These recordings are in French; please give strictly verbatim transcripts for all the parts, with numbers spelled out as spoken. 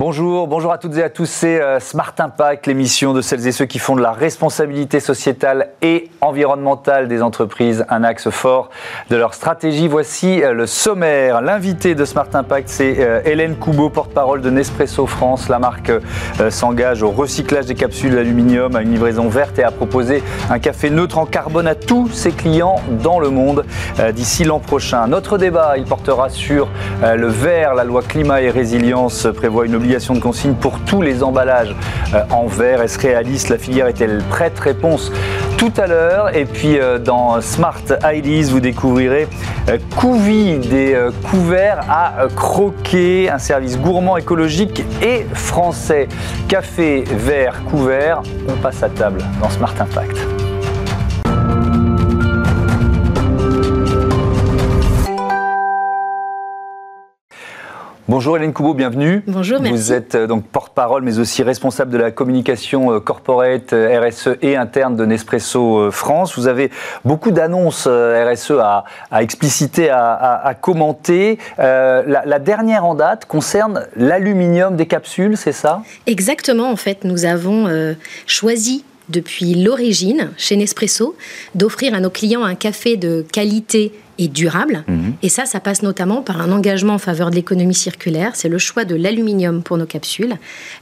Bonjour, bonjour à toutes et à tous, c'est Smart Impact, l'émission de celles et ceux qui font de la responsabilité sociétale et environnementale des entreprises un axe fort de leur stratégie. Voici le sommaire. L'invité de Smart Impact, c'est Hélène Coubault, porte-parole de Nespresso France. La marque s'engage au recyclage des capsules d'aluminium à une livraison verte et a proposé un café neutre en carbone à tous ses clients dans le monde d'ici l'an prochain. Notre débat, il portera sur le verre. La loi climat et résilience prévoit une obligation de consigne pour tous les emballages en verre. Est-ce réaliste? La filière est-elle prête? Réponse tout à l'heure. Et puis dans Smart Ideas, vous découvrirez Couvi, des couverts à croquer, un service gourmand, écologique et français. Café, verre, couvert, on passe à table dans Smart Impact. Bonjour Hélène Coubault, bienvenue. Bonjour, merci. Vous êtes donc porte-parole mais aussi responsable de la communication corporate R S E et interne de Nespresso France. Vous avez beaucoup d'annonces R S E à, à expliciter, à, à, à commenter. Euh, la, la dernière en date concerne l'aluminium des capsules, c'est ça? Exactement, en fait, nous avons euh, choisi depuis l'origine, chez Nespresso, d'offrir à nos clients un café de qualité et durable. Mmh. Et ça, ça passe notamment par un engagement en faveur de l'économie circulaire. C'est le choix de l'aluminium pour nos capsules.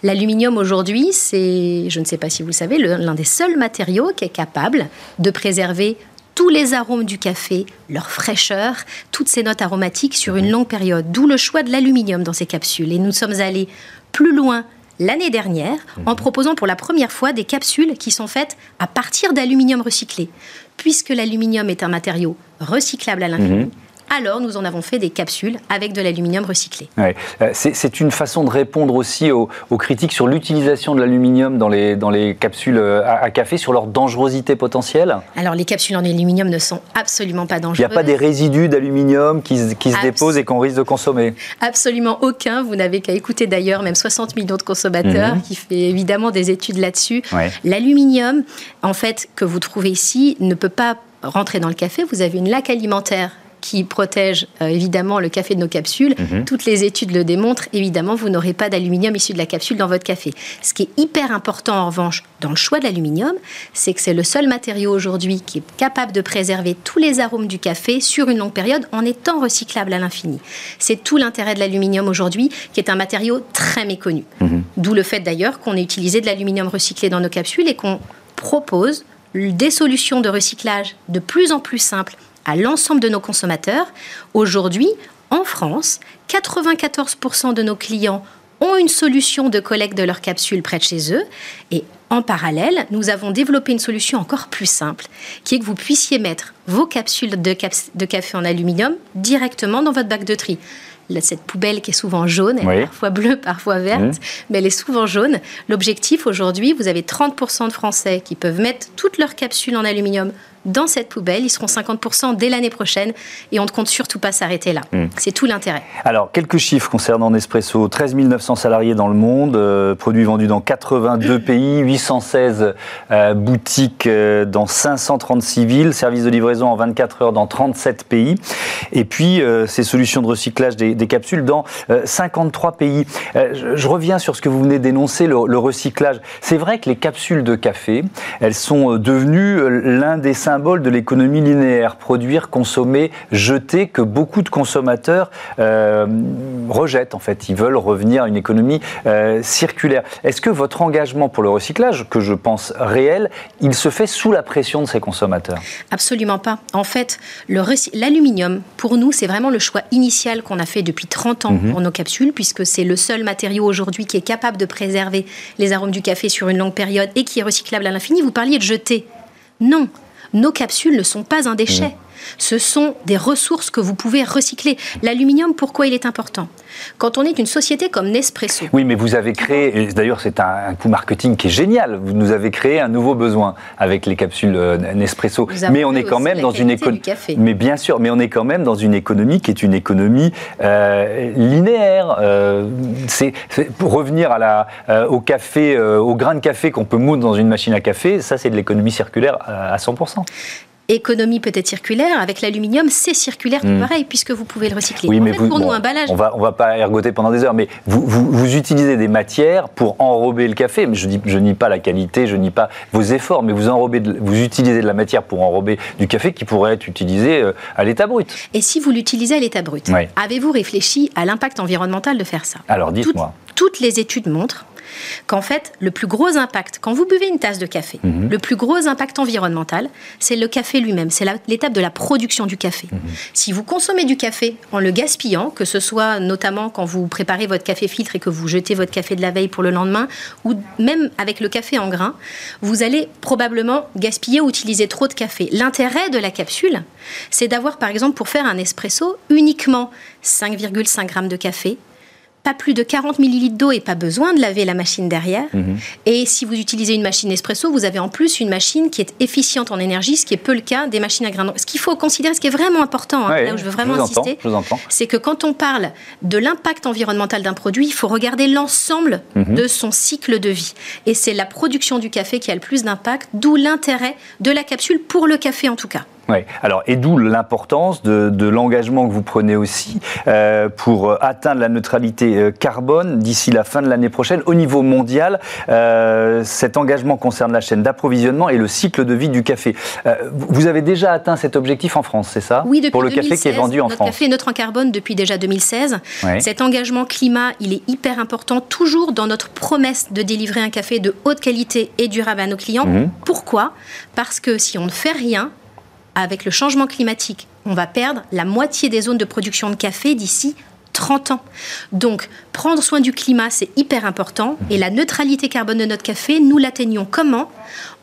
L'aluminium, aujourd'hui, c'est, je ne sais pas si vous le savez, l'un des seuls matériaux qui est capable de préserver tous les arômes du café, leur fraîcheur, toutes ces notes aromatiques sur une longue période. D'où le choix de l'aluminium dans ces capsules. Et nous sommes allés plus loin l'année dernière, en proposant pour la première fois des capsules qui sont faites à partir d'aluminium recyclé. Puisque l'aluminium est un matériau recyclable à l'infini, mmh. alors nous en avons fait des capsules avec de l'aluminium recyclé. Ouais. C'est, c'est une façon de répondre aussi aux, aux critiques sur l'utilisation de l'aluminium dans les, dans les capsules à, à café, sur leur dangerosité potentielle. Alors les capsules en aluminium ne sont absolument pas dangereuses. Il n'y a pas des résidus d'aluminium qui, qui se Absol- déposent et qu'on risque de consommer? Absolument aucun, vous n'avez qu'à écouter d'ailleurs même soixante millions de consommateurs mmh. qui fait évidemment des études là-dessus. Ouais. L'aluminium, en fait, que vous trouvez ici, ne peut pas rentrer dans le café, vous avez une laque alimentaire qui protège euh, évidemment le café de nos capsules. Mmh. Toutes les études le démontrent. Évidemment, vous n'aurez pas d'aluminium issu de la capsule dans votre café. Ce qui est hyper important, en revanche, dans le choix de l'aluminium, c'est que c'est le seul matériau aujourd'hui qui est capable de préserver tous les arômes du café sur une longue période en étant recyclable à l'infini. C'est tout l'intérêt de l'aluminium aujourd'hui, qui est un matériau très méconnu. Mmh. D'où le fait d'ailleurs qu'on ait utilisé de l'aluminium recyclé dans nos capsules et qu'on propose des solutions de recyclage de plus en plus simples à l'ensemble de nos consommateurs. Aujourd'hui, en France, quatre-vingt-quatorze pour cent de nos clients ont une solution de collecte de leurs capsules près de chez eux. Et en parallèle, nous avons développé une solution encore plus simple, qui est que vous puissiez mettre vos capsules de, cap- de café en aluminium directement dans votre bac de tri. Cette poubelle qui est souvent jaune, elle est oui. parfois bleue, parfois verte, mmh. mais elle est souvent jaune. L'objectif aujourd'hui, vous avez trente pour cent de Français qui peuvent mettre toutes leurs capsules en aluminium dans cette poubelle. Ils seront cinquante pour cent dès l'année prochaine et on ne compte surtout pas s'arrêter là. Mmh. C'est tout l'intérêt. Alors, quelques chiffres concernant Nespresso. treize mille neuf cents salariés dans le monde, euh, produits vendus dans quatre-vingt-deux pays, huit cent seize euh, boutiques euh, dans cinq cent trente-six villes, services de livraison en vingt-quatre heures dans trente-sept pays. Et puis, euh, ces solutions de recyclage des, des capsules dans euh, cinquante-trois pays. Euh, je, je reviens sur ce que vous venez d'énoncer, le, le recyclage. C'est vrai que les capsules de café, elles sont devenues l'un des symboles de l'économie linéaire, produire, consommer, jeter, que beaucoup de consommateurs euh, rejettent en fait. Ils veulent revenir à une économie euh, circulaire. Est-ce que votre engagement pour le recyclage, que je pense réel, il se fait sous la pression de ces consommateurs? Absolument pas. En fait, le rec... l'aluminium, pour nous, c'est vraiment le choix initial qu'on a fait depuis trente ans mmh. pour nos capsules, puisque c'est le seul matériau aujourd'hui qui est capable de préserver les arômes du café sur une longue période et qui est recyclable à l'infini. Vous parliez de jeter. Non. Nos capsules ne sont pas un déchet. Mmh. Ce sont des ressources que vous pouvez recycler. L'aluminium, pourquoi il est important? Quand on est une société comme Nespresso... Oui, mais vous avez créé, d'ailleurs c'est un, un coup marketing qui est génial, vous nous avez créé un nouveau besoin avec les capsules Nespresso. Mais on est quand même dans une économie... Mais bien sûr, mais on est quand même dans une économie qui est une économie euh, linéaire. Euh, c'est, c'est, pour revenir à la, euh, au café, euh, au grain de café qu'on peut moudre dans une machine à café, ça c'est de l'économie circulaire à, à cent pour cent. économie peut-être circulaire, avec l'aluminium, c'est circulaire tout mmh. pareil, puisque vous pouvez le recycler. Oui, mais vous, pour bon, nous, emballage. On va, on va pas ergoter pendant des heures, mais vous, vous, vous utilisez des matières pour enrober le café. Je dis, je nie pas la qualité, je nie pas vos efforts, mais vous enrobez, de, vous utilisez de la matière pour enrober du café qui pourrait être utilisé à l'état brut. Et si vous l'utilisez à l'état brut, oui. avez-vous réfléchi à l'impact environnemental de faire ça? Alors, dites-moi. Toutes, toutes les études montrent qu'en fait, le plus gros impact, quand vous buvez une tasse de café, mmh. le plus gros impact environnemental, c'est le café lui-même, c'est la, l'étape de la production du café. Mmh. Si vous consommez du café en le gaspillant, que ce soit notamment quand vous préparez votre café filtre et que vous jetez votre café de la veille pour le lendemain, ou même avec le café en grains, vous allez probablement gaspiller ou utiliser trop de café. L'intérêt de la capsule, c'est d'avoir par exemple pour faire un espresso uniquement cinq virgule cinq grammes de café, pas plus de quarante millilitres d'eau et pas besoin de laver la machine derrière. Mmh. Et si vous utilisez une machine espresso, vous avez en plus une machine qui est efficiente en énergie, ce qui est peu le cas des machines à grains. Ce qu'il faut considérer, ce qui est vraiment important, hein, oui, là où je veux vraiment je vous insister, entends, je vous entends. c'est que quand on parle de l'impact environnemental d'un produit, il faut regarder l'ensemble mmh. de son cycle de vie. Et c'est la production du café qui a le plus d'impact, d'où l'intérêt de la capsule pour le café en tout cas. Oui. Alors, et d'où l'importance de, de l'engagement que vous prenez aussi euh, pour atteindre la neutralité carbone d'ici la fin de l'année prochaine au niveau mondial. Euh, cet engagement concerne la chaîne d'approvisionnement et le cycle de vie du café. Euh, vous avez déjà atteint cet objectif en France, c'est ça? Oui, depuis pour le deux mille seize, café qui est vendu en notre France. Café est neutre en carbone depuis déjà deux mille seize. Oui. Cet engagement climat, il est hyper important, toujours dans notre promesse de délivrer un café de haute qualité et durable à nos clients. Mmh. Pourquoi? Parce que si on ne fait rien, avec le changement climatique, on va perdre la moitié des zones de production de café d'ici trente ans. Donc, prendre soin du climat, c'est hyper important. Et la neutralité carbone de notre café, nous l'atteignons comment?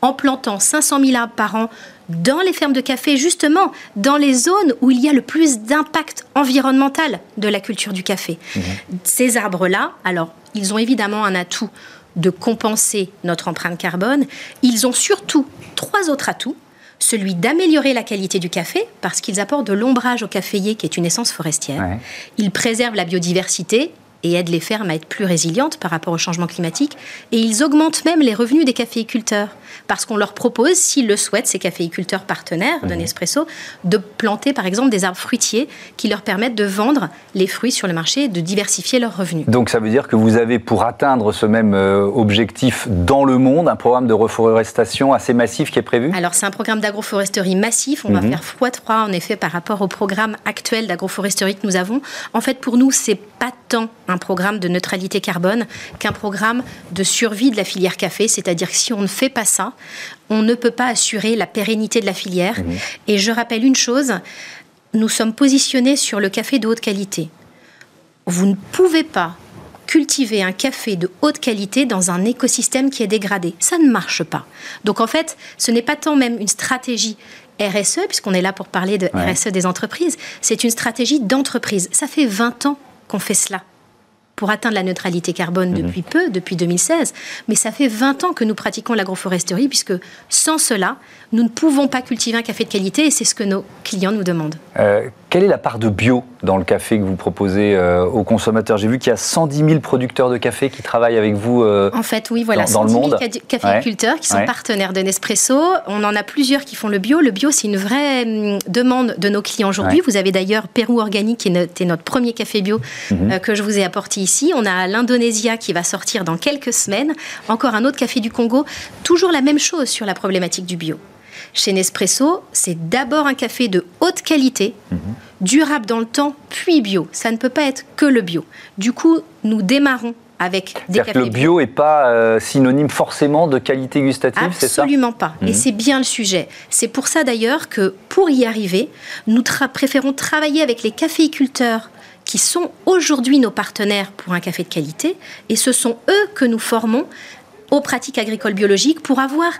En plantant cinq cent mille arbres par an dans les fermes de café, justement, dans les zones où il y a le plus d'impact environnemental de la culture du café. Mmh. Ces arbres-là, alors, ils ont évidemment un atout de compenser notre empreinte carbone. Ils ont surtout trois autres atouts. Celui d'améliorer la qualité du café, parce qu'ils apportent de l'ombrage au caféier, qui est une essence forestière. Ouais. Ils préservent la biodiversité et aident les fermes à être plus résilientes par rapport au changement climatique. Et ils augmentent même les revenus des caféiculteurs, parce qu'on leur propose, s'ils le souhaitent, ces caféiculteurs partenaires de Nespresso, de planter par exemple des arbres fruitiers qui leur permettent de vendre les fruits sur le marché et de diversifier leurs revenus. Donc ça veut dire que vous avez, pour atteindre ce même objectif dans le monde, un programme de reforestation assez massif qui est prévu? Alors c'est un programme d'agroforesterie massif, on mm-hmm. va faire fois trois en effet par rapport au programme actuel d'agroforesterie que nous avons. En fait pour nous c'est pas tant un programme de neutralité carbone qu'un programme de survie de la filière café, c'est-à-dire que si on ne fait pas ça, on ne peut pas assurer la pérennité de la filière. Mmh. Et je rappelle une chose, nous sommes positionnés sur le café de haute qualité. Vous ne pouvez pas cultiver un café de haute qualité dans un écosystème qui est dégradé. Ça ne marche pas. Donc en fait, ce n'est pas tant même une stratégie R S E, puisqu'on est là pour parler de ouais. R S E des entreprises, c'est une stratégie d'entreprise. Ça fait vingt ans qu'on fait cela. Pour atteindre la neutralité carbone depuis mmh. peu, depuis deux mille seize, mais ça fait vingt ans que nous pratiquons l'agroforesterie, puisque sans cela, nous ne pouvons pas cultiver un café de qualité, et c'est ce que nos clients nous demandent. Euh, quelle est la part de bio dans le café que vous proposez euh, aux consommateurs? J'ai vu qu'il y a cent dix mille producteurs de café qui travaillent avec vous euh, en fait, oui, voilà, dans, dans le monde. En fait, oui, voilà, cent dix mille caféiculteurs ouais. qui sont ouais. partenaires de Nespresso. On en a plusieurs qui font le bio. Le bio, c'est une vraie hum, demande de nos clients aujourd'hui. Ouais. Vous avez d'ailleurs Pérou Organique, qui était notre premier café bio mmh. euh, que je vous ai apporté ici. On a l'Indonésia qui va sortir dans quelques semaines. Encore un autre café du Congo. Toujours la même chose sur la problématique du bio. Chez Nespresso, c'est d'abord un café de haute qualité, mmh. durable dans le temps, puis bio. Ça ne peut pas être que le bio. Du coup, nous démarrons avec des cafés bio. Le bio n'est pas euh, synonyme forcément de qualité gustative, absolument, c'est ça? Absolument pas. Mmh. Et c'est bien le sujet. C'est pour ça d'ailleurs que, pour y arriver, nous tra- préférons travailler avec les caféiculteurs qui sont aujourd'hui nos partenaires pour un café de qualité, et ce sont eux que nous formons aux pratiques agricoles biologiques pour avoir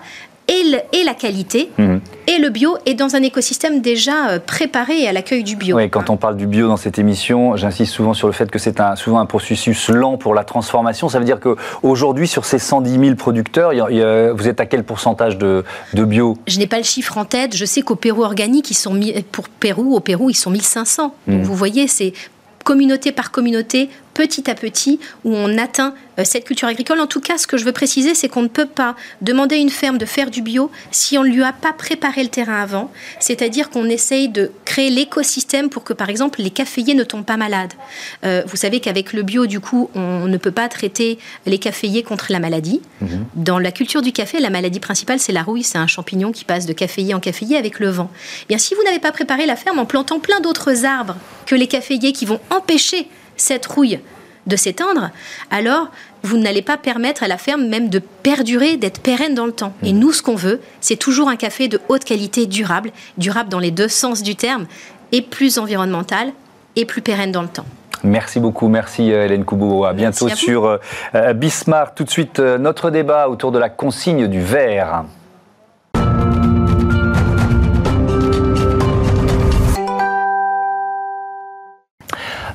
et, le, et la qualité, mmh. et le bio, et dans un écosystème déjà préparé à l'accueil du bio. Oui, quand on parle du bio dans cette émission, j'insiste souvent sur le fait que c'est un, souvent un processus lent pour la transformation. Ça veut dire qu'aujourd'hui, sur ces cent dix mille producteurs, y a, vous êtes à quel pourcentage de, de bio? Je n'ai pas le chiffre en tête. Je sais qu'au Pérou Organique, ils sont, pour Pérou, au Pérou, ils sont mille cinq cents. Mmh. Donc vous voyez, c'est communauté par communauté, petit à petit où on atteint cette culture agricole. En tout cas, ce que je veux préciser, c'est qu'on ne peut pas demander à une ferme de faire du bio si on ne lui a pas préparé le terrain avant. C'est-à-dire qu'on essaye de créer l'écosystème pour que, par exemple, les caféiers ne tombent pas malades. Euh, vous savez qu'avec le bio, du coup, on ne peut pas traiter les caféiers contre la maladie. Mmh. Dans la culture du café, la maladie principale, c'est la rouille. C'est un champignon qui passe de caféier en caféier avec le vent. Et bien, si vous n'avez pas préparé la ferme en plantant plein d'autres arbres que les caféiers qui vont empêcher cette rouille de s'éteindre, alors vous n'allez pas permettre à la ferme même de perdurer, d'être pérenne dans le temps. Et nous, ce qu'on veut, c'est toujours un café de haute qualité, durable, durable dans les deux sens du terme, et plus environnemental, et plus pérenne dans le temps. Merci beaucoup, merci Hélène Coubault. À bientôt à sur euh, Bismart. Tout de suite, euh, notre débat autour de la consigne du verre.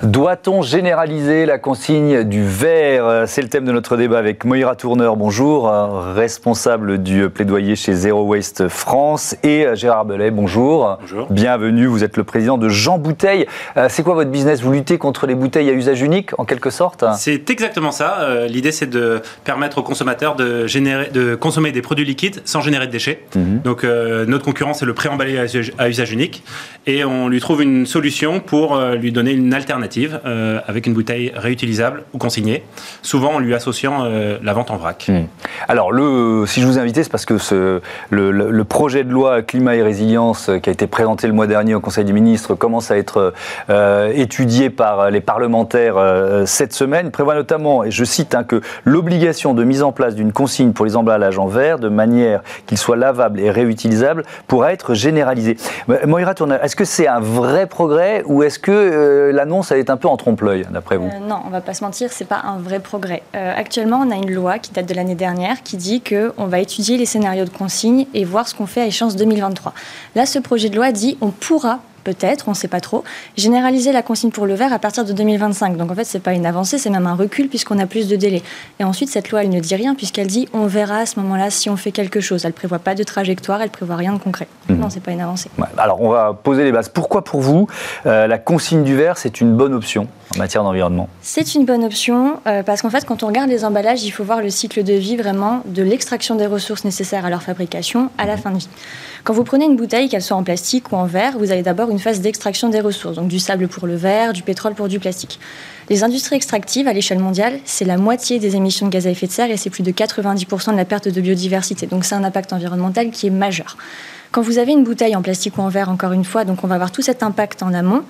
Doit-on généraliser la consigne du verre? C'est le thème de notre débat avec Moira Tourneur, bonjour, responsable du plaidoyer chez Zero Waste France, et Gérard Bellay, bonjour. Bonjour. Bienvenue, vous êtes le président de Jean Bouteille. C'est quoi votre business? Vous luttez contre les bouteilles à usage unique, en quelque sorte? C'est exactement ça. L'idée, c'est de permettre aux consommateurs de, générer, de consommer des produits liquides sans générer de déchets. Mmh. Donc, euh, notre concurrent, c'est le pré-emballé à usage unique, et on lui trouve une solution pour lui donner une alternative. Euh, avec une bouteille réutilisable ou consignée, souvent en lui associant euh, la vente en vrac. Mmh. Alors, le, si je vous invite, c'est parce que ce, le, le projet de loi Climat et Résilience euh, qui a été présenté le mois dernier au Conseil des ministres commence à être euh, étudié par les parlementaires euh, cette semaine, prévoit notamment, et je cite, hein, que l'obligation de mise en place d'une consigne pour les emballages en verre de manière qu'ils soient lavables et réutilisables pourra être généralisée. Moira Tourneur, est-ce que c'est un vrai progrès ou est-ce que euh, l'annonce a est un peu en trompe-l'œil, d'après vous? euh, Non, on ne va pas se mentir, ce n'est pas un vrai progrès. Euh, actuellement, on a une loi qui date de l'année dernière qui dit qu'on va étudier les scénarios de consigne et voir ce qu'on fait à échéance deux mille vingt-trois. Là, ce projet de loi dit on pourra, peut-être, on ne sait pas trop, généraliser la consigne pour le verre à partir de deux mille vingt-cinq. Donc en fait, ce n'est pas une avancée, c'est même un recul puisqu'on a plus de délais. Et ensuite, cette loi, elle ne dit rien puisqu'elle dit on verra à ce moment-là si on fait quelque chose. Elle ne prévoit pas de trajectoire, elle ne prévoit rien de concret. Mmh. Non, ce n'est pas une avancée. Ouais, alors, on va poser les bases. Pourquoi, pour vous, euh, la consigne du verre, c'est une bonne option en matière d'environnement? C'est une bonne option euh, parce qu'en fait, quand on regarde les emballages, il faut voir le cycle de vie vraiment de l'extraction des ressources nécessaires à leur fabrication à la fin de vie. Quand vous prenez une bouteille, qu'elle soit en plastique ou en verre, vous avez d'abord une phase d'extraction des ressources, donc du sable pour le verre, du pétrole pour du plastique. Les industries extractives, à l'échelle mondiale, c'est la moitié des émissions de gaz à effet de serre et c'est plus de quatre-vingt-dix pour cent de la perte de biodiversité. Donc c'est un impact environnemental qui est majeur. Quand vous avez une bouteille en plastique ou en verre, encore une fois, donc on va avoir tout cet impact en amont,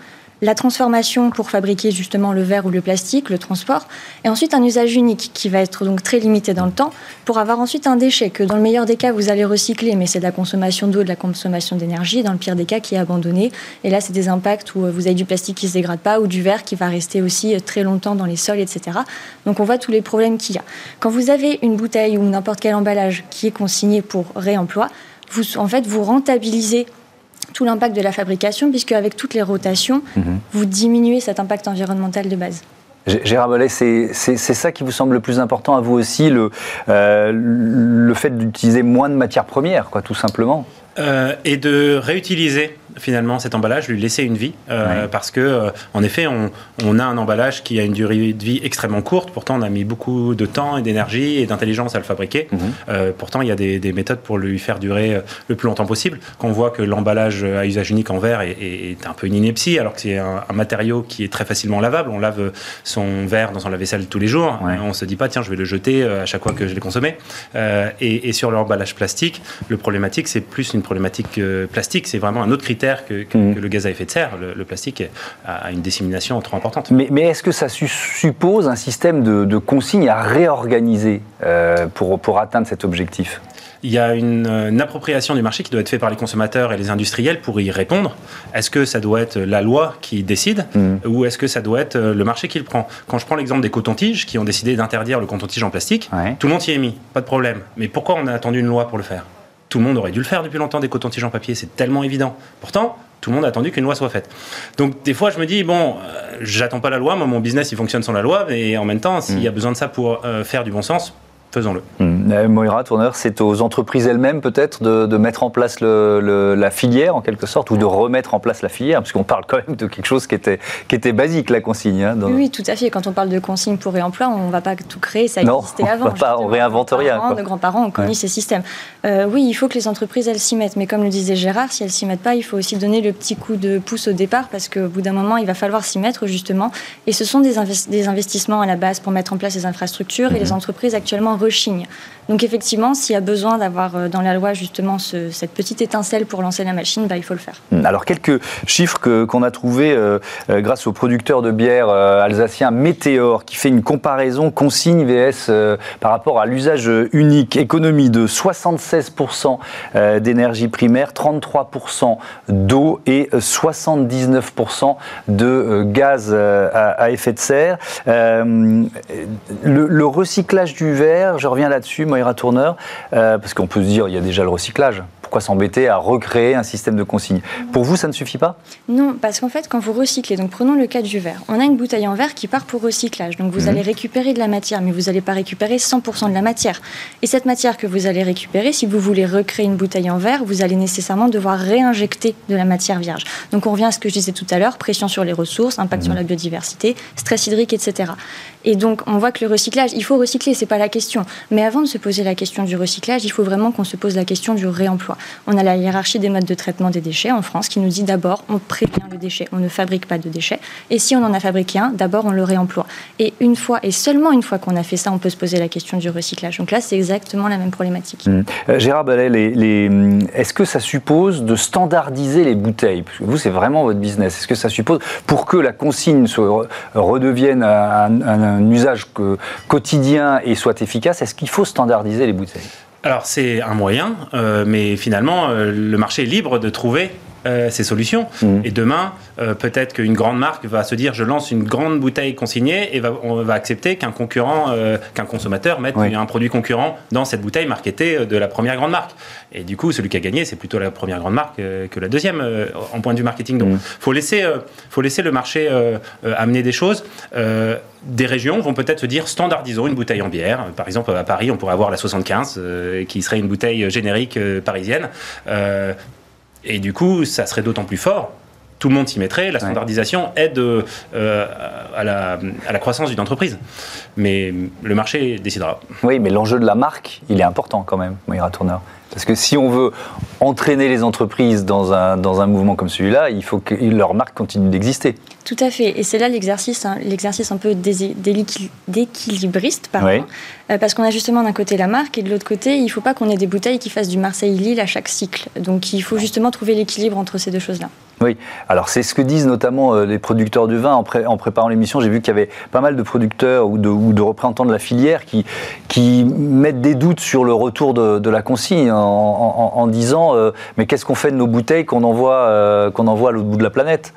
la transformation pour fabriquer justement le verre ou le plastique, le transport, et ensuite un usage unique qui va être donc très limité dans le temps pour avoir ensuite un déchet que dans le meilleur des cas vous allez recycler, mais c'est de la consommation d'eau, de la consommation d'énergie, et dans le pire des cas qui est abandonné. Et là c'est des impacts où vous avez du plastique qui ne se dégrade pas ou du verre qui va rester aussi très longtemps dans les sols, et cetera. Donc on voit tous les problèmes qu'il y a. Quand vous avez une bouteille ou n'importe quel emballage qui est consigné pour réemploi, vous, en fait vous rentabilisez tout l'impact de la fabrication, puisque avec toutes les rotations, mmh. vous diminuez cet impact environnemental de base. Gérard Bellay, c'est, c'est, c'est ça qui vous semble le plus important à vous aussi, le, euh, le fait d'utiliser moins de matières premières, quoi, tout simplement. Euh, et de réutiliser finalement cet emballage, lui laisser une vie, euh, ouais. parce que euh, en effet on, on a un emballage qui a une durée de vie extrêmement courte, pourtant on a mis beaucoup de temps et d'énergie et d'intelligence à le fabriquer, mmh. euh, pourtant il y a des, des méthodes pour lui faire durer le plus longtemps possible. Quand on voit que l'emballage à usage unique en verre est, est, est un peu une ineptie, alors que c'est un, un matériau qui est très facilement lavable, on lave son verre dans son lave-vaisselle tous les jours, ouais. on se dit pas tiens je vais le jeter à chaque fois que je l'ai consommé, euh, et, et sur l'emballage plastique, le problématique c'est plus une problématique euh, plastique, c'est vraiment un autre critère Que, que, mmh. que le gaz à effet de serre. Le, le plastique a une dissémination trop importante. Mais, mais est-ce que ça su- suppose un système de, de consignes à réorganiser euh, pour, pour atteindre cet objectif ? Il y a une, une appropriation du marché qui doit être faite par les consommateurs et les industriels pour y répondre. Est-ce que ça doit être la loi qui décide mmh. ou est-ce que ça doit être le marché qui le prend? Quand je prends l'exemple des cotons-tiges qui ont décidé d'interdire le coton-tige en plastique, ouais. tout le monde y est mis, pas de problème. Mais pourquoi on a attendu une loi pour le faire ? Tout le monde aurait dû le faire depuis longtemps, des cotons-tiges en papier, c'est tellement évident. Pourtant, tout le monde a attendu qu'une loi soit faite. Donc, des fois, je me dis, bon, euh, j'attends pas la loi, moi, mon business, il fonctionne sans la loi, mais en même temps, s'il y a besoin de ça pour euh, faire du bon sens, faisons-le. Mmh. Moira Tourneur, c'est aux entreprises elles-mêmes peut-être de, de mettre en place le, le, la filière en quelque sorte, ou de remettre en place la filière, parce qu'on parle quand même de quelque chose qui était, qui était basique, la consigne. Hein, dans... Oui, tout à fait. Quand on parle de consigne pour réemploi, on ne va pas tout créer, ça existait non, avant. Non, on ne réinvente rien. Nos grands-parents, grands-parents ont connu ouais. ces systèmes. Euh, oui, il faut que les entreprises, elles s'y mettent. Mais comme le disait Gérard, si elles ne s'y mettent pas, il faut aussi donner le petit coup de pouce au départ, parce qu'au bout d'un moment, il va falloir s'y mettre, justement. Et ce sont des, invest- des investissements à la base pour mettre en place les infrastructures, mmh. et les entreprises actuellement rechignent. Donc effectivement, s'il y a besoin d'avoir dans la loi justement ce, cette petite étincelle pour lancer la machine, bah, il faut le faire. Alors quelques chiffres que, qu'on a trouvés euh, grâce au producteur de bière euh, alsacien Météor, qui fait une comparaison consigne V S euh, par rapport à l'usage unique, économie de soixante-seize pour cent euh, d'énergie primaire, trente-trois pour cent d'eau et soixante-dix-neuf pour cent de euh, gaz euh, à, à effet de serre. Euh, le, le recyclage du verre, je reviens là-dessus, Moira Tourneur, euh, parce qu'on peut se dire il y a déjà le recyclage. Pourquoi s'embêter à recréer un système de consigne ? Pour vous, ça ne suffit pas ? Non, parce qu'en fait, quand vous recyclez, donc prenons le cas du verre, on a une bouteille en verre qui part pour recyclage. Donc vous mmh. allez récupérer de la matière, mais vous n'allez pas récupérer cent pour cent de la matière. Et cette matière que vous allez récupérer, si vous voulez recréer une bouteille en verre, vous allez nécessairement devoir réinjecter de la matière vierge. Donc on revient à ce que je disais tout à l'heure, pression sur les ressources, impact mmh. sur la biodiversité, stress hydrique, et cetera. Et donc on voit que le recyclage, il faut recycler, c'est pas la question. Mais avant de se poser la question du recyclage, il faut vraiment qu'on se pose la question du réemploi. On a la hiérarchie des modes de traitement des déchets en France qui nous dit d'abord on prévient le déchet, on ne fabrique pas de déchets, et si on en a fabriqué un, d'abord on le réemploie. Et une fois, et seulement une fois qu'on a fait ça, on peut se poser la question du recyclage. Donc là, c'est exactement la même problématique. Mmh. Euh, Gérard Bellay, les, les, est-ce que ça suppose de standardiser les bouteilles ? Parce que vous, c'est vraiment votre business. Est-ce que ça suppose, pour que la consigne re, redevienne un, un, un usage que, quotidien et soit efficace, est-ce qu'il faut standardiser les bouteilles ? Alors c'est un moyen, euh, mais finalement euh, le marché est libre de trouver euh, ces solutions. Mmh. Et demain, euh, peut-être qu'une grande marque va se dire je lance une grande bouteille consignée et va, on va accepter qu'un concurrent, euh, qu'un consommateur mette oui. un produit concurrent dans cette bouteille marketée de la première grande marque. Et du coup, celui qui a gagné, c'est plutôt la première grande marque euh, que la deuxième euh, en point de vue marketing. Donc, mmh. faut laisser, euh, faut laisser le marché euh, euh, amener des choses. Euh, Des régions vont peut-être se dire standardisons une bouteille en bière. Par exemple, à Paris, on pourrait avoir la soixante-quinze, euh, qui serait une bouteille générique euh, parisienne. Euh, et du coup, ça serait d'autant plus fort. Tout le monde s'y mettrait. La standardisation ouais. aide euh, à, la, à la croissance d'une entreprise. Mais le marché décidera. Oui, mais l'enjeu de la marque, il est important quand même, Moira Tourneur. Parce que si on veut entraîner les entreprises dans un, dans un mouvement comme celui-là, il faut que leur marque continue d'exister. Tout à fait. Et c'est là l'exercice, hein, l'exercice un peu dé- dé- d'équilibriste, pardon, oui. euh, parce qu'on a justement d'un côté la marque et de l'autre côté, il ne faut pas qu'on ait des bouteilles qui fassent du Marseille-Lille à chaque cycle. Donc il faut justement trouver l'équilibre entre ces deux choses-là. Oui. Alors c'est ce que disent notamment les producteurs de vin. En, pré- en préparant l'émission, j'ai vu qu'il y avait pas mal de producteurs ou de, ou de représentants de la filière qui, qui mettent des doutes sur le retour de, de la consigne. En, en, en disant euh, mais qu'est-ce qu'on fait de nos bouteilles qu'on envoie, euh, qu'on envoie à l'autre bout de la planète ?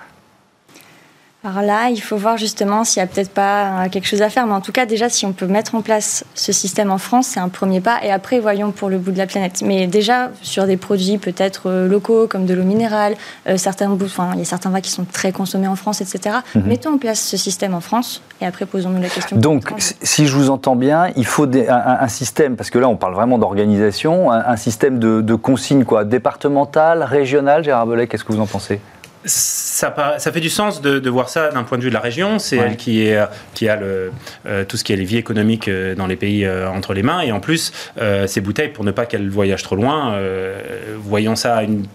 Alors là, il faut voir justement s'il n'y a peut-être pas quelque chose à faire. Mais en tout cas, déjà, si on peut mettre en place ce système en France, c'est un premier pas. Et après, voyons pour le bout de la planète. Mais déjà, sur des produits peut-être locaux, comme de l'eau minérale, euh, certains bouts, enfin, il y a certains vins qui sont très consommés en France, et cetera. Mm-hmm. Mettons en place ce système en France et après, posons-nous la question. Donc, si je vous entends bien, il faut des, un, un système, parce que là, on parle vraiment d'organisation, un, un système de, de consignes quoi, départementales, régionales. Gérard Bellay, qu'est-ce que vous en pensez ? Ça, ça fait du sens de, de voir ça d'un point de vue de la région. C'est ouais. elle qui, est, qui a le, euh, tout ce qui est levier économique euh, dans les pays euh, entre les mains. Et en plus, euh, ces bouteilles, pour ne pas qu'elles voyagent trop loin, euh, voyons ça à, une,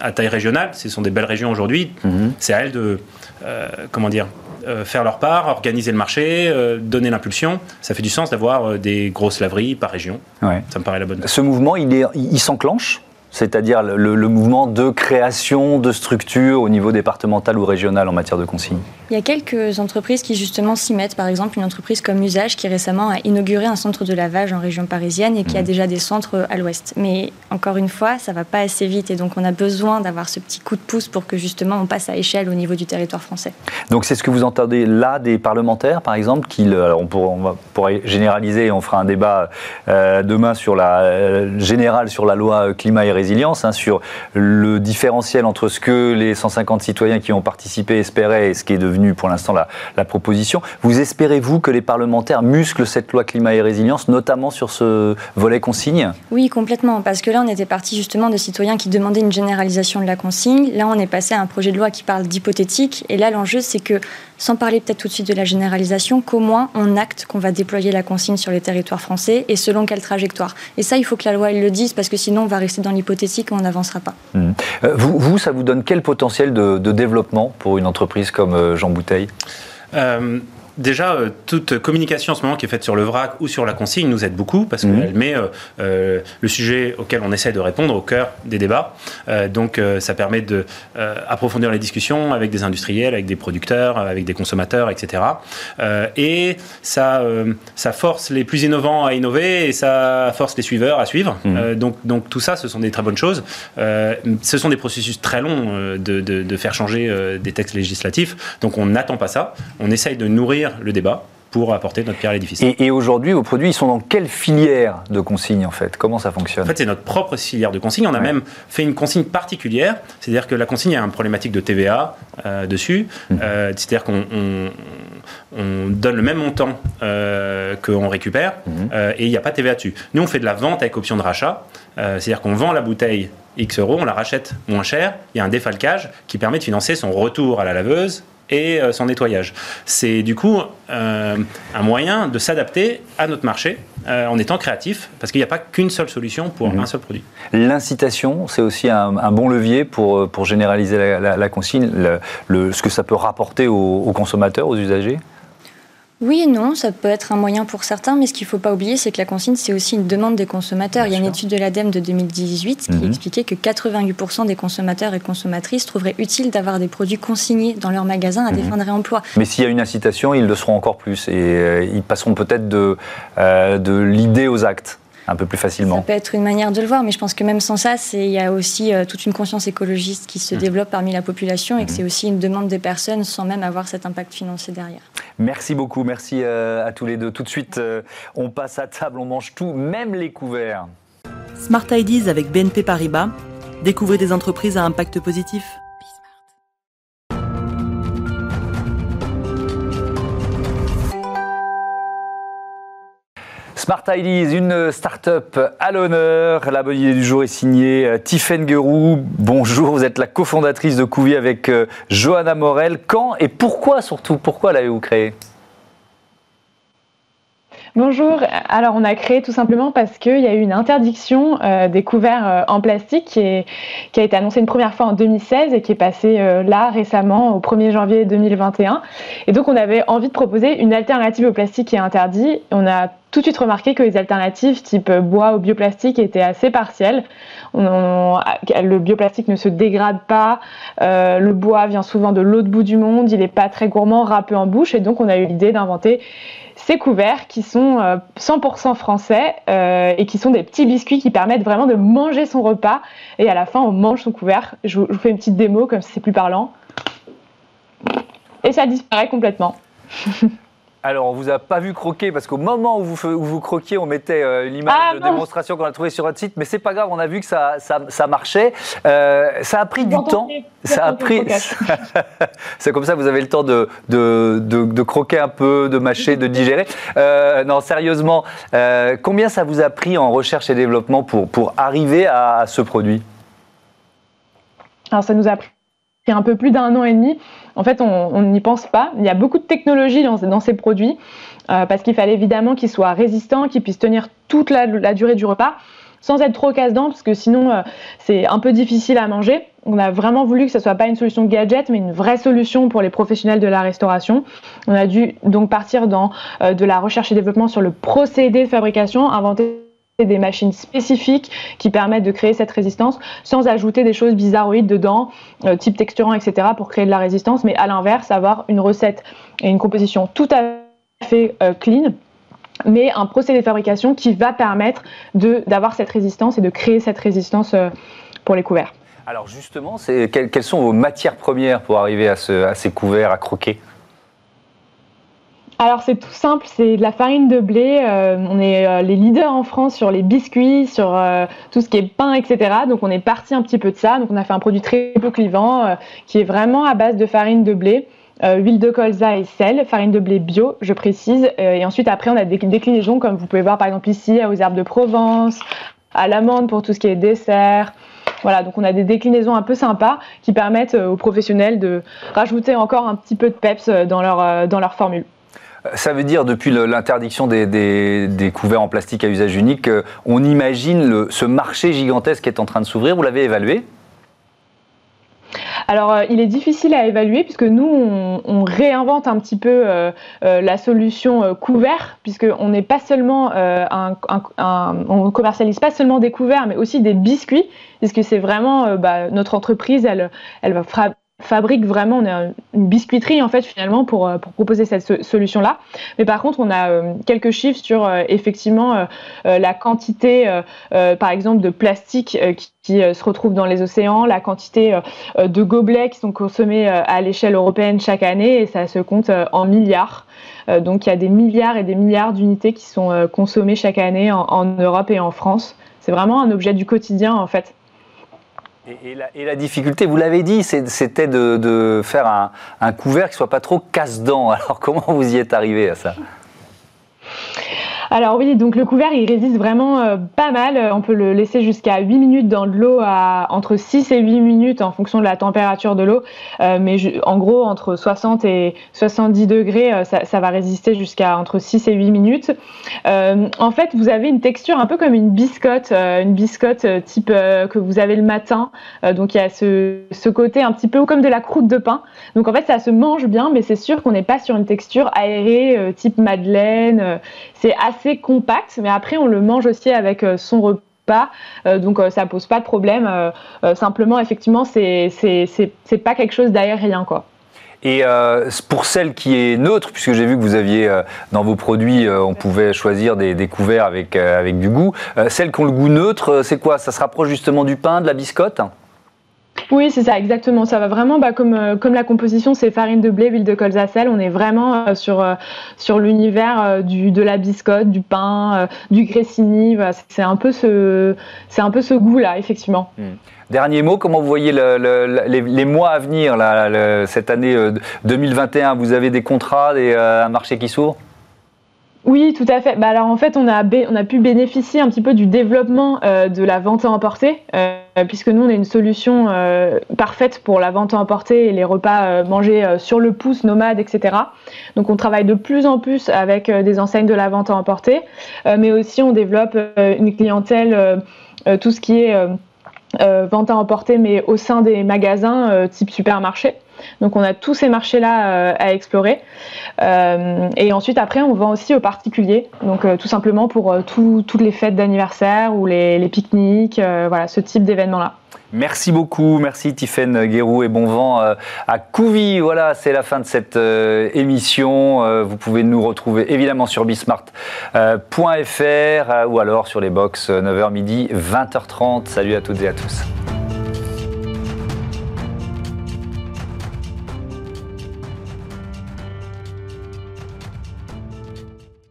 à taille régionale. Ce sont des belles régions aujourd'hui. Mm-hmm. C'est à elles de euh, comment dire, euh, faire leur part, organiser le marché, euh, donner l'impulsion. Ça fait du sens d'avoir euh, des grosses laveries par région. Ouais. Ça me paraît la bonne chose. Ce mouvement, il, est, il s'enclenche ? C'est-à-dire le, le mouvement de création de structures au niveau départemental ou régional en matière de consignes. Il y a quelques entreprises qui justement s'y mettent. Par exemple, une entreprise comme Usage qui récemment a inauguré un centre de lavage en région parisienne et qui mmh. a déjà des centres à l'ouest. Mais encore une fois, ça ne va pas assez vite. Et donc, on a besoin d'avoir ce petit coup de pouce pour que justement, on passe à échelle au niveau du territoire français. Donc, c'est ce que vous entendez là des parlementaires, par exemple, qui, alors on pourra, on va, pourra généraliser, on fera un débat euh, demain sur la, euh, générale sur la loi climat et résilience, hein, sur le différentiel entre ce que les cent cinquante citoyens qui ont participé espéraient et ce qui est devenu pour l'instant la, la proposition. Vous espérez-vous que les parlementaires musclent cette loi climat et résilience, notamment sur ce volet consigne ? Oui, complètement, parce que là on était parti justement de citoyens qui demandaient une généralisation de la consigne. Là on est passé à un projet de loi qui parle d'hypothétique, et là l'enjeu c'est que, sans parler peut-être tout de suite de la généralisation, qu'au moins on acte qu'on va déployer la consigne sur les territoires français et selon quelle trajectoire. Et ça, il faut que la loi elle le dise, parce que sinon on va rester dans l'hypothétique et on n'avancera pas. Mmh. Euh, vous, vous, ça vous donne quel potentiel de, de développement pour une entreprise comme euh, Jean Bouteille ? euh... Déjà, euh, toute communication en ce moment qui est faite sur le vrac ou sur la consigne nous aide beaucoup, parce qu'elle mmh. met euh, euh, le sujet auquel on essaie de répondre au cœur des débats. Euh, donc, euh, ça permet d'approfondir euh, les discussions avec des industriels, avec des producteurs, avec des consommateurs, et cetera. Euh, et ça, euh, ça force les plus innovants à innover et ça force les suiveurs à suivre. Mmh. Euh, donc, donc, tout ça, ce sont des très bonnes choses. Euh, ce sont des processus très longs euh, de, de, de faire changer euh, des textes législatifs. Donc, on n'attend pas ça. On essaye de nourrir le débat pour apporter notre pierre à l'édifice. Et, et aujourd'hui, vos produits, ils sont dans quelle filière de consigne, en fait ? Comment ça fonctionne ? En fait, c'est notre propre filière de consigne. On a ouais. même fait une consigne particulière, c'est-à-dire que la consigne a une problématique de T V A euh, dessus, mmh. euh, c'est-à-dire qu'on on, on donne le même montant euh, qu'on récupère, mmh. euh, et il n'y a pas de T V A dessus. Nous, on fait de la vente avec option de rachat, euh, c'est-à-dire qu'on vend la bouteille X euros, on la rachète moins cher, il y a un défalcage qui permet de financer son retour à la laveuse et son nettoyage. C'est du coup euh, un moyen de s'adapter à notre marché euh, en étant créatif, parce qu'il n'y a pas qu'une seule solution pour mmh. un seul produit. L'incitation, c'est aussi un, un bon levier pour, pour généraliser la, la, la consigne, le, le, ce que ça peut rapporter aux, aux consommateurs, aux usagers ? Oui et non, ça peut être un moyen pour certains, mais ce qu'il ne faut pas oublier, c'est que la consigne, c'est aussi une demande des consommateurs. Bien Il y a sûr. une étude de l'ADEME de deux mille dix-huit mmh. qui expliquait que quatre-vingt-huit pour cent des consommateurs et consommatrices trouveraient utile d'avoir des produits consignés dans leur magasin à des mmh. fins de réemploi. Mais s'il y a une incitation, ils le seront encore plus, et euh, ils passeront peut-être de, euh, de l'idée aux actes un peu plus facilement. Ça peut être une manière de le voir, mais je pense que même sans ça, c'est, il y a aussi euh, toute une conscience écologiste qui se mmh. développe parmi la population, et mmh. que c'est aussi une demande des personnes sans même avoir cet impact financier derrière. Merci beaucoup, merci euh, à tous les deux. Tout de suite, euh, on passe à table, on mange tout, même les couverts. Smart Ideas avec B N P Paribas. Découvrez des entreprises à impact positif. Smart Ideas, une start-up à l'honneur. La bonne idée du jour est signée Tiffaine Guéroux. Bonjour, vous êtes la cofondatrice de Couvi avec Johanna Morel. Quand et pourquoi surtout, pourquoi l'avez-vous créée ? Bonjour, alors on a créé tout simplement parce qu'il y a eu une interdiction euh, des couverts euh, en plastique qui, est, qui a été annoncée une première fois en deux mille seize et qui est passée euh, là récemment au premier janvier deux mille vingt et un. Et donc on avait envie de proposer une alternative au plastique qui est interdit. On a tout de suite remarqué que les alternatives type bois ou bioplastique étaient assez partielles. On, on, le bioplastique ne se dégrade pas, euh, le bois vient souvent de l'autre bout du monde, il n'est pas très gourmand, râpeux en bouche, et donc on a eu l'idée d'inventer ces couverts qui sont cent pour cent français euh, et qui sont des petits biscuits qui permettent vraiment de manger son repas, et à la fin on mange son couvert. Je vous, je vous fais une petite démo comme si c'est plus parlant. Et ça disparaît complètement. Alors on vous a pas vu croquer parce qu'au moment où vous, où vous croquiez, on mettait euh, l'image ah, de non. démonstration qu'on a trouvée sur votre site, mais c'est pas grave, on a vu que ça, ça, ça marchait. Euh, ça a pris du temps. Ça a pris. C'est comme ça, vous avez le temps de, de, de, de croquer un peu, de mâcher, de digérer. Euh, non, sérieusement, euh, combien ça vous a pris en recherche et développement pour, pour arriver à, à ce produit ? Alors ça nous a pris un peu plus d'un an et demi. En fait, on n'y pense pas. Il y a beaucoup de technologie dans, dans ces produits euh, parce qu'il fallait évidemment qu'ils soient résistants, qu'ils puissent tenir toute la, la durée du repas sans être trop casse-dents, parce que sinon euh, c'est un peu difficile à manger. On a vraiment voulu que ce ne soit pas une solution gadget, mais une vraie solution pour les professionnels de la restauration. On a dû donc partir dans euh, de la recherche et développement sur le procédé de fabrication, inventer des machines spécifiques qui permettent de créer cette résistance sans ajouter des choses bizarroïdes dedans, euh, type texturant, et cetera, pour créer de la résistance, mais à l'inverse, avoir une recette et une composition tout à fait euh, clean, mais un procédé de fabrication qui va permettre de, d'avoir cette résistance et de créer cette résistance euh, pour les couverts. Alors justement, c'est, quelles, quelles sont vos matières premières pour arriver à, ce, à ces couverts à croquer ? Alors c'est tout simple, c'est de la farine de blé, euh, on est euh, les leaders en France sur les biscuits, sur euh, tout ce qui est pain, et cetera. Donc on est parti un petit peu de ça, donc on a fait un produit très peu clivant euh, qui est vraiment à base de farine de blé, euh, huile de colza et sel, farine de blé bio, je précise, euh, et ensuite après on a des déclinaisons comme vous pouvez voir par exemple ici aux herbes de Provence, à l'amande pour tout ce qui est dessert. Voilà, donc on a des déclinaisons un peu sympas qui permettent aux professionnels de rajouter encore un petit peu de peps dans leur, dans leur formule. Ça veut dire, depuis l'interdiction des, des, des couverts en plastique à usage unique, on imagine le, ce marché gigantesque qui est en train de s'ouvrir. Vous l'avez évalué ? Alors, il est difficile à évaluer puisque nous, on, on réinvente un petit peu euh, euh, la solution euh, couvert, puisqu'on n'est pas seulement euh, un, un, un, on commercialise pas seulement des couverts, mais aussi des biscuits, puisque c'est vraiment euh, bah, notre entreprise, elle, elle va frapper. fabrique vraiment, on a une biscuiterie en fait finalement pour, pour proposer cette solution-là. Mais par contre, on a euh, quelques chiffres sur euh, effectivement euh, la quantité euh, euh, par exemple de plastique euh, qui, qui euh, se retrouve dans les océans, la quantité euh, de gobelets qui sont consommés euh, à l'échelle européenne chaque année et ça se compte euh, en milliards. Euh, donc il y a des milliards et des milliards d'unités qui sont euh, consommées chaque année en, en Europe et en France. C'est vraiment un objet du quotidien en fait. Et la, et la difficulté, vous l'avez dit, c'était de, de faire un, un couvert qui ne soit pas trop casse-dents. Alors comment vous y êtes arrivé à ça ? Alors oui, donc le couvert, il résiste vraiment euh, pas mal. On peut le laisser jusqu'à huit minutes dans de l'eau, à entre six et huit minutes en fonction de la température de l'eau. Euh, mais je, en gros, entre soixante et soixante-dix degrés, euh, ça, ça va résister jusqu'à entre six et huit minutes. Euh, en fait, vous avez une texture un peu comme une biscotte, euh, une biscotte type euh, que vous avez le matin. Euh, donc il y a ce, ce côté un petit peu comme de la croûte de pain. Donc en fait, ça se mange bien, mais c'est sûr qu'on n'est pas sur une texture aérée euh, type madeleine. Euh, c'est assez assez compact, mais après on le mange aussi avec son repas, euh, donc euh, ça pose pas de problème, euh, euh, simplement effectivement c'est c'est pas quelque chose d'aérien quoi. Et euh, pour celle qui est neutre, puisque j'ai vu que vous aviez euh, dans vos produits, euh, on pouvait choisir des, des couverts avec, euh, avec du goût, euh, celles qui ont le goût neutre, c'est quoi? Ça se rapproche justement du pain, de la biscotte? Oui, c'est ça, exactement. Ça va vraiment, bah, comme, euh, comme la composition, c'est farine de blé, huile de colza, sel. On est vraiment euh, sur, euh, sur l'univers euh, de la biscotte, du pain, euh, du grissini. Voilà. C'est un peu ce, c'est un peu ce goût-là, effectivement. Mmh. Dernier mot, comment vous voyez le, le, les, les mois à venir, là, le, cette année euh, deux mille vingt et un? Vous avez des contrats, des, euh, un marché qui s'ouvre? Oui, tout à fait. Bah, alors en fait, on a, on a pu bénéficier un petit peu du développement euh, de la vente à emporter, euh, puisque nous, on a une solution euh, parfaite pour la vente à emporter et les repas euh, mangés euh, sur le pouce, nomades, et cetera. Donc, on travaille de plus en plus avec euh, des enseignes de la vente à emporter, euh, mais aussi on développe euh, une clientèle, euh, euh, tout ce qui est euh, euh, vente à emporter, mais au sein des magasins euh, type supermarché. Donc on a tous ces marchés-là euh, à explorer euh, et ensuite après on vend aussi aux particuliers, donc euh, tout simplement pour euh, tout, toutes les fêtes d'anniversaire ou les, les pique-niques, euh, voilà ce type d'événement-là. Merci beaucoup, merci Tiffaine Guéroux et bon vent euh, à Couvi. Voilà, c'est la fin de cette euh, émission. Euh, vous pouvez nous retrouver évidemment sur bismart point F R euh, euh, ou alors sur les box euh, neuf heures midi, vingt heures trente. Salut à toutes et à tous.